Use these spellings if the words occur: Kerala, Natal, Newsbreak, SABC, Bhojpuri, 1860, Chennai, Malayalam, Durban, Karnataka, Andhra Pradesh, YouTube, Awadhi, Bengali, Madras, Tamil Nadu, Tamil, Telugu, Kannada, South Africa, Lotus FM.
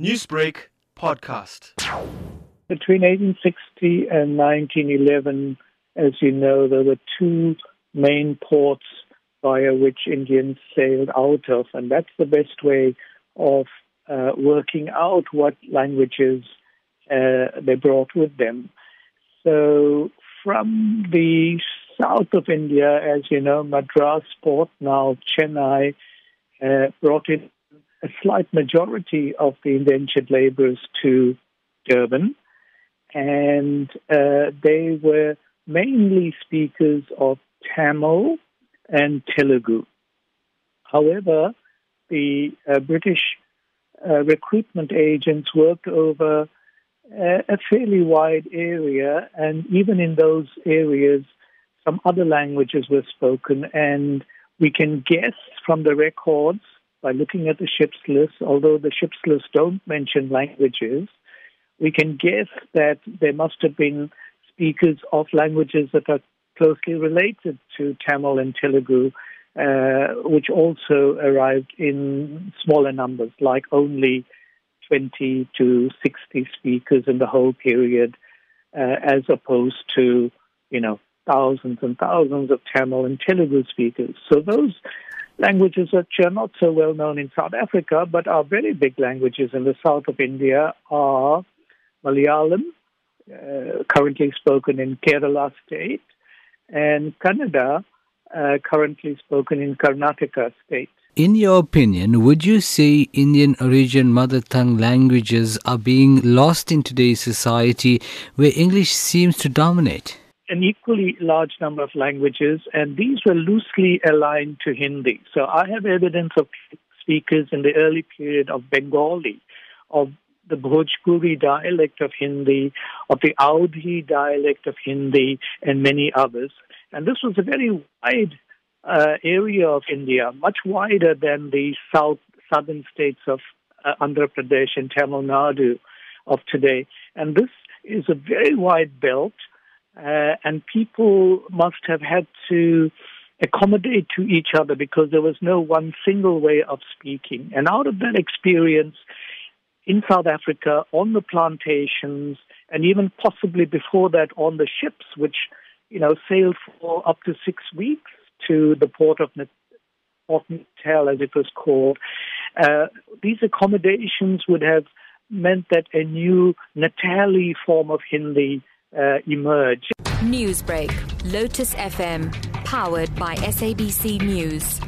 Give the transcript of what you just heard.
Newsbreak podcast. Between 1860 and 1911, as you know, there were two main ports via which Indians sailed out of, and that's the best way of working out what languages they brought with them. So from the south of India, as you know, Madras port, now Chennai, brought in a slight majority of the indentured labourers to Durban, and they were mainly speakers of Tamil and Telugu. However, the British recruitment agents worked over a fairly wide area, and even in those areas, some other languages were spoken, and we can guess from the records by looking at the ship's list, although the ship's list don't mention languages, we can guess that there must have been speakers of languages that are closely related to Tamil and Telugu, which also arrived in smaller numbers, like only 20 to 60 speakers in the whole period, as opposed to, thousands and thousands of Tamil and Telugu speakers. So those languages which are not so well known in South Africa, but are very big languages in the south of India, are Malayalam, currently spoken in Kerala state, and Kannada, currently spoken in Karnataka state. In your opinion, would you say Indian origin mother tongue languages are being lost in today's society where English seems to dominate? An equally large number of languages, and these were loosely aligned to Hindi. So I have evidence of speakers in the early period of Bengali, of the Bhojpuri dialect of Hindi, of the Awadhi dialect of Hindi, and many others. And this was a very wide area of India, much wider than the southern states of Andhra Pradesh and Tamil Nadu of today. And this is a very wide belt, and people must have had to accommodate to each other because there was no one single way of speaking. And out of that experience in South Africa, on the plantations, and even possibly before that on the ships, which sailed for up to 6 weeks, to the port of Natal, as it was called. These accommodations would have meant that a new Natali form of Hindi emerged. Newsbreak, Lotus FM, powered by SABC News.